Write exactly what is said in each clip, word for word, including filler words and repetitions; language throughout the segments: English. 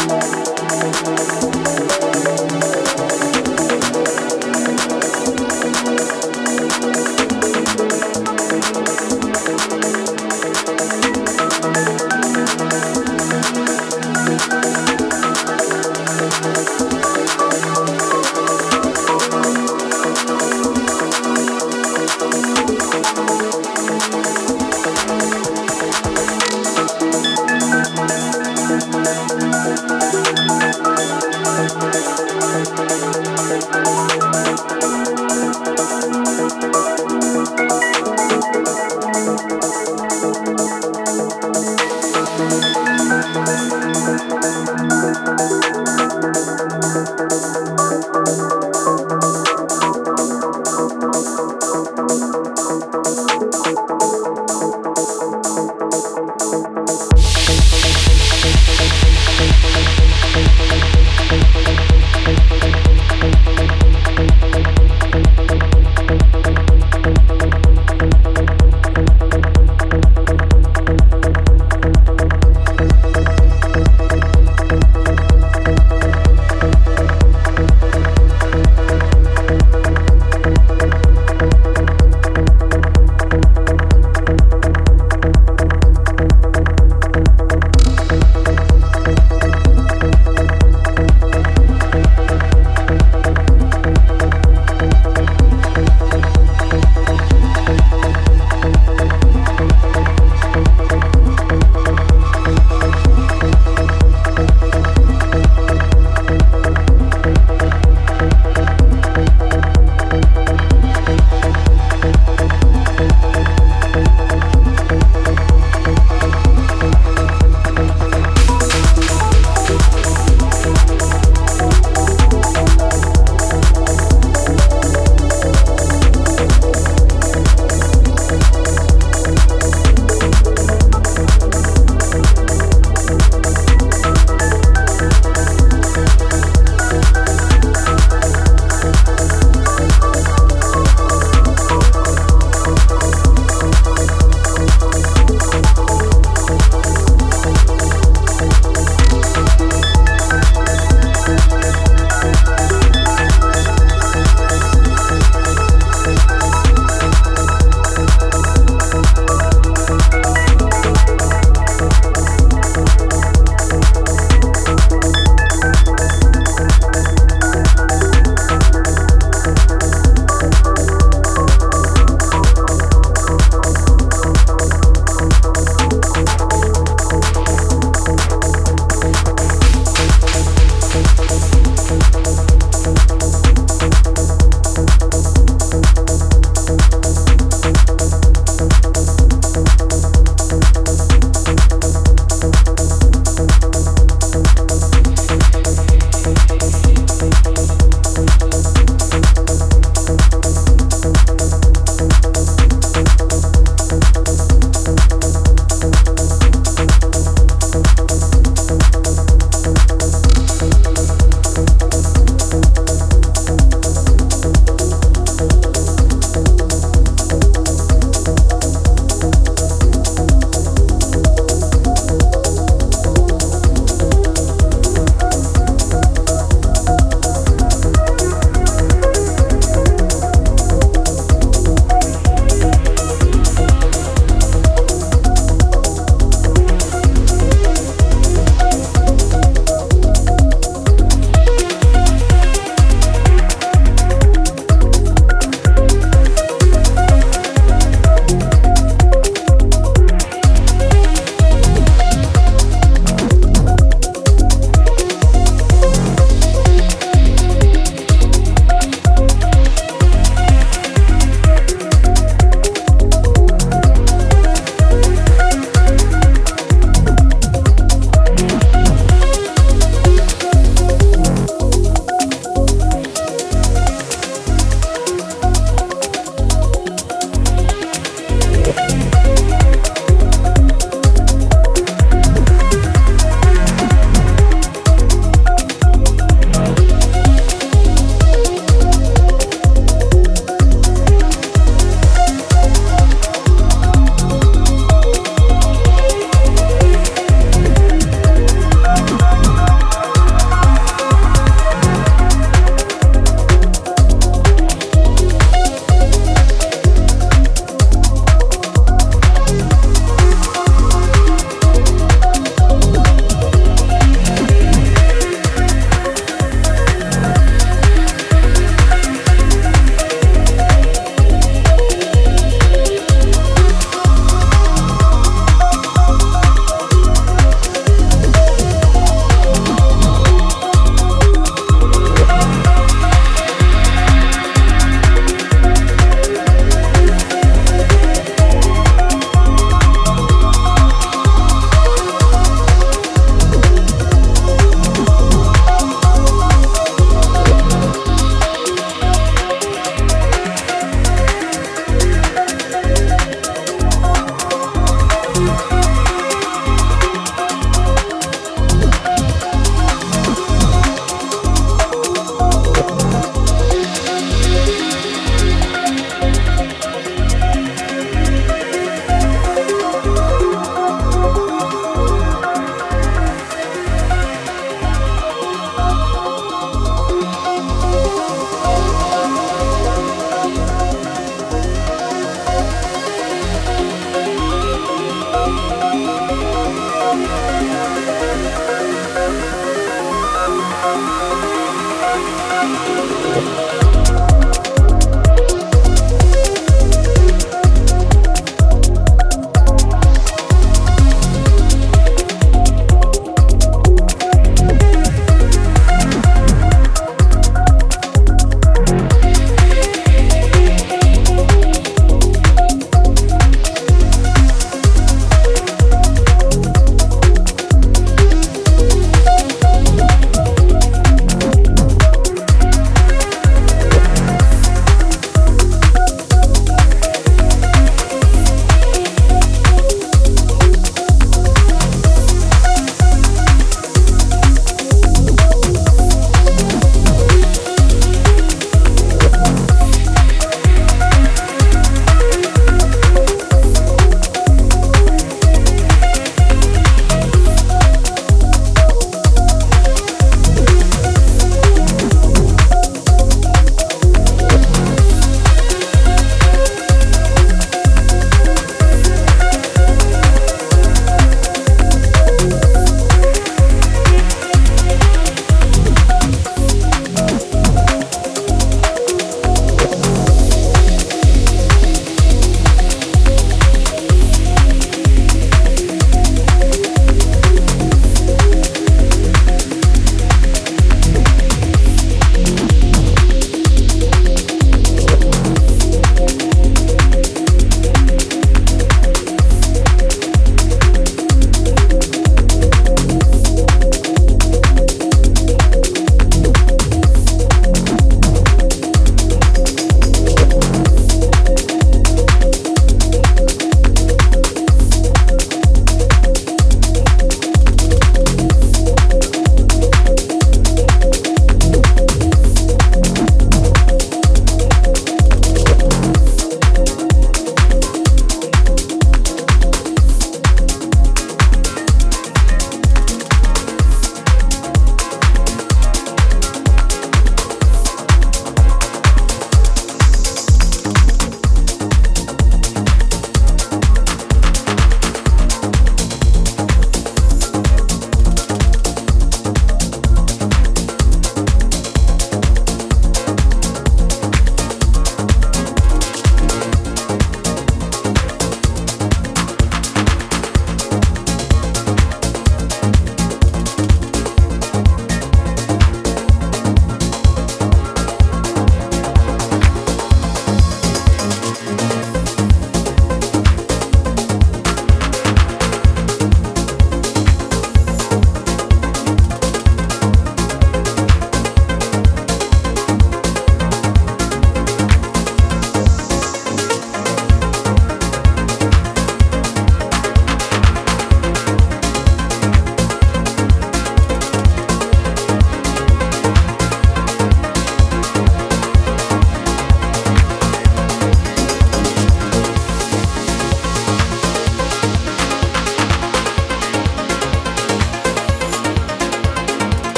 We'll be right back.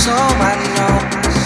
somebody knows. Somebody knows.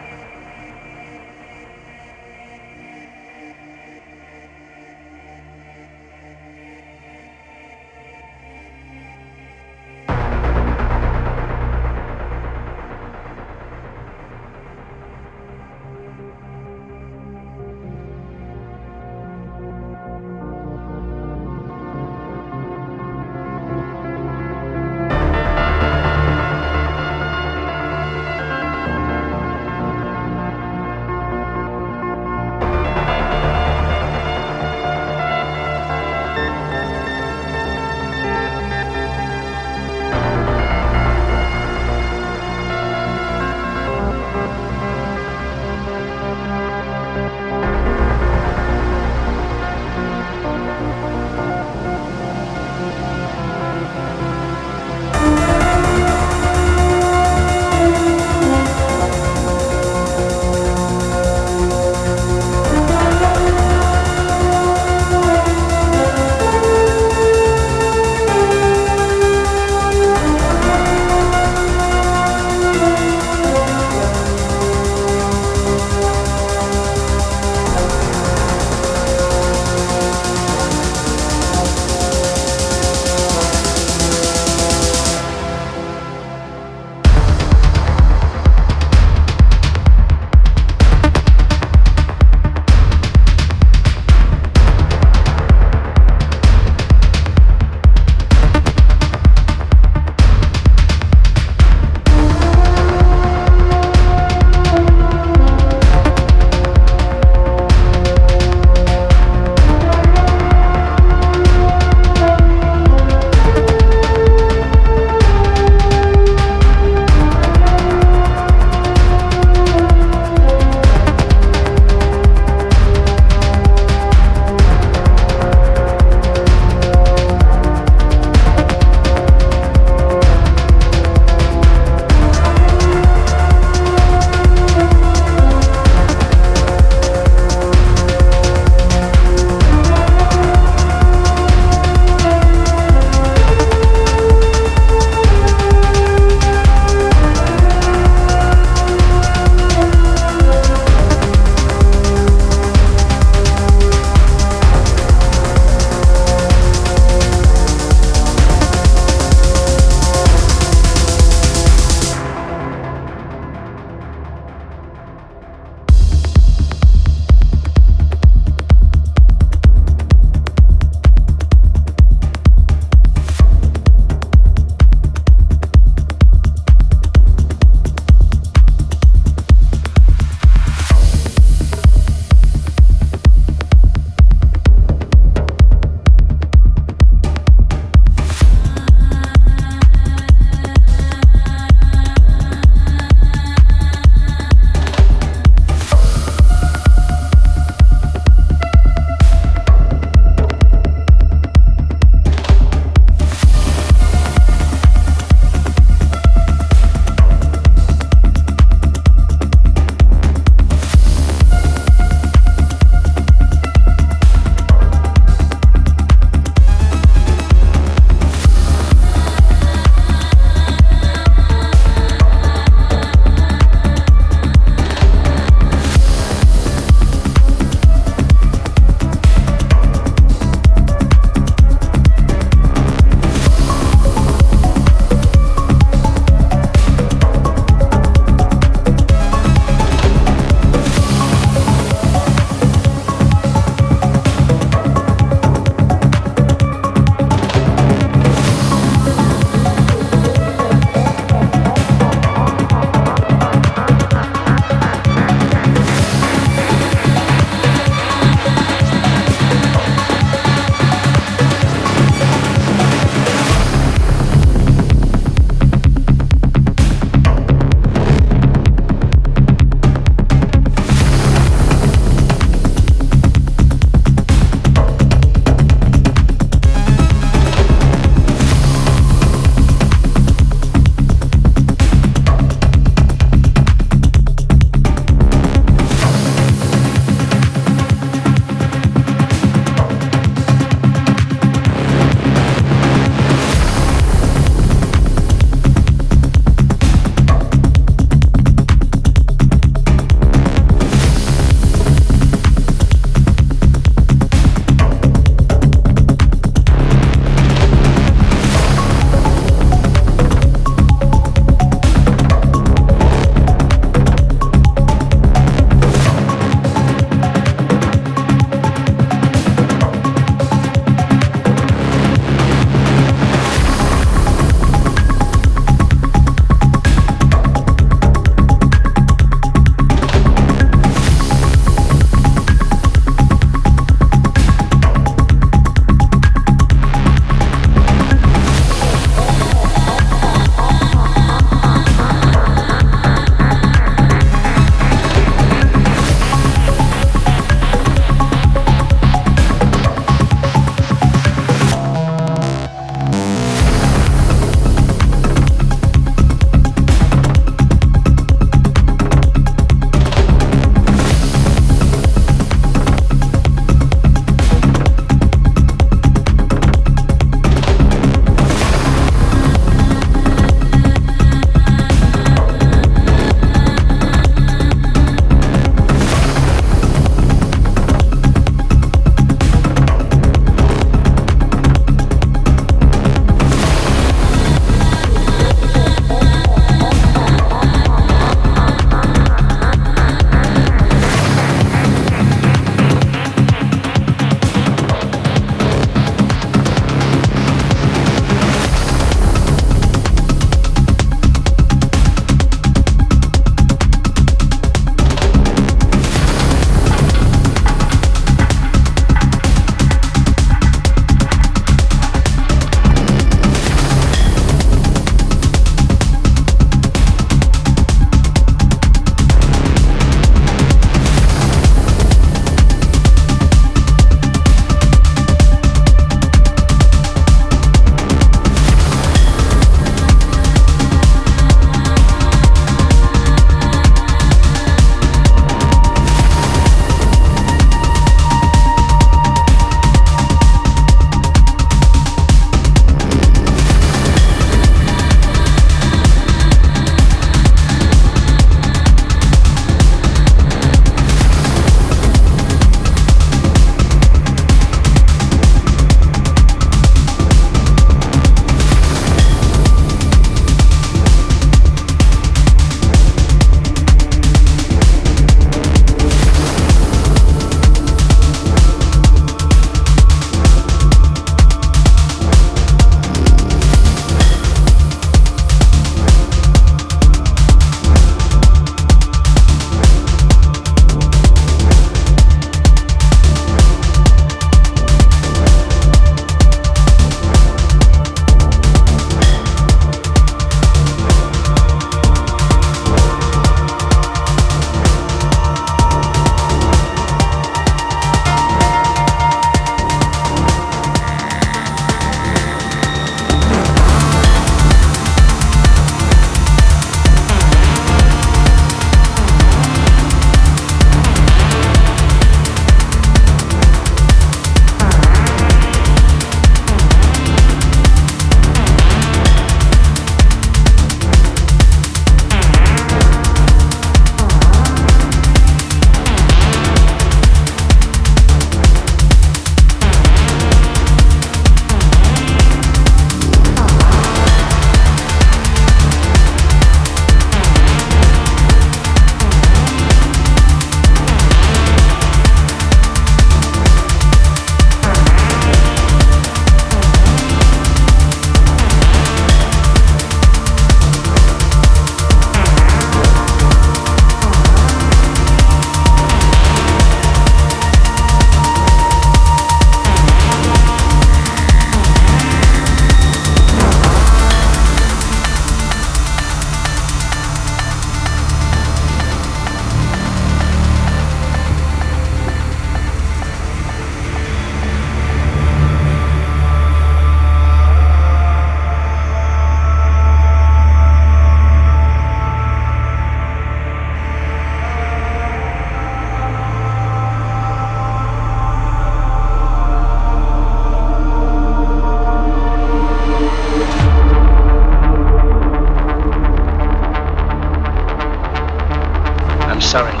sorry.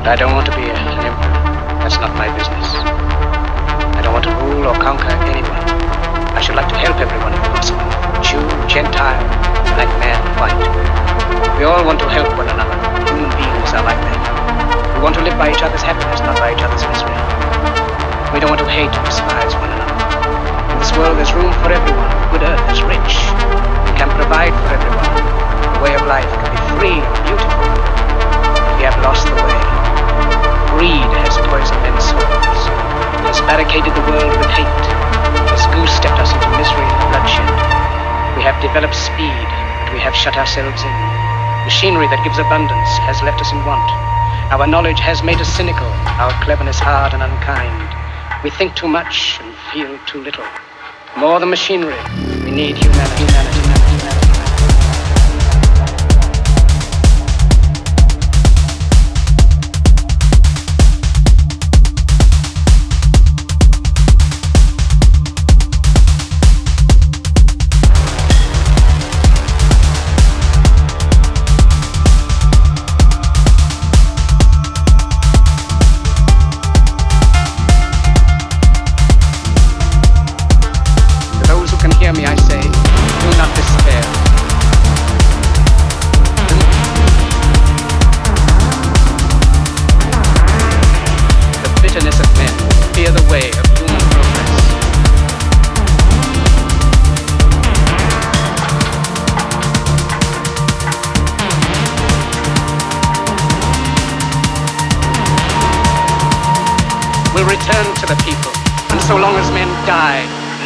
But I don't want to be an emperor. That's not my business. I don't want to rule or conquer anyone. I should like to help everyone if possible. Jew, Gentile, black man, white. We all want to help one another. Human beings are like that. We want to live by each other's happiness, not by each other's misery. We don't want to hate or despise one another. In this world there's room for everyone. Good earth is rich. We can provide for everyone. The way of life can be free and beautiful. But we have lost the way. Greed has poisoned men's souls. It has barricaded the world with hate. It has goose-stepped us into misery and bloodshed. We have developed speed, but we have shut ourselves in. Machinery that gives abundance has left us in want. Our knowledge has made us cynical, our cleverness hard and unkind. We think too much and feel too little. More than machinery, we need humanity. humanity, humanity, humanity.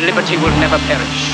Liberty will never perish.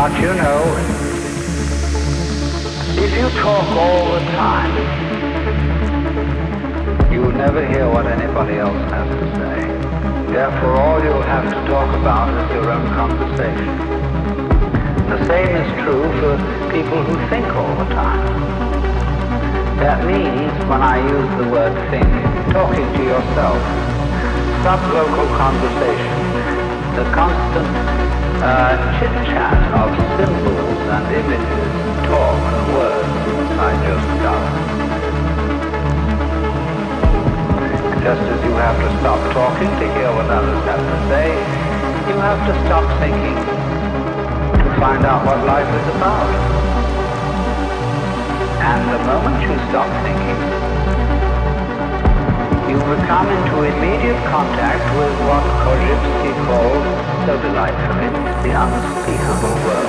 But you know, if you talk all the time, you'll never hear what anybody else has to say. Therefore, all you'll have to talk about is your own conversation. The same is true for people who think all the time. That means, when I use the word think, talking to yourself, sublocal conversation, the constant Uh, chit-chat of symbols and images, talk and words I just stopped. Just as you have to stop talking to hear what others have to say, you have to stop thinking to find out what life is about. And the moment you stop thinking, you will come into immediate contact with what Korzybski calls so delightfully the unspeakable word.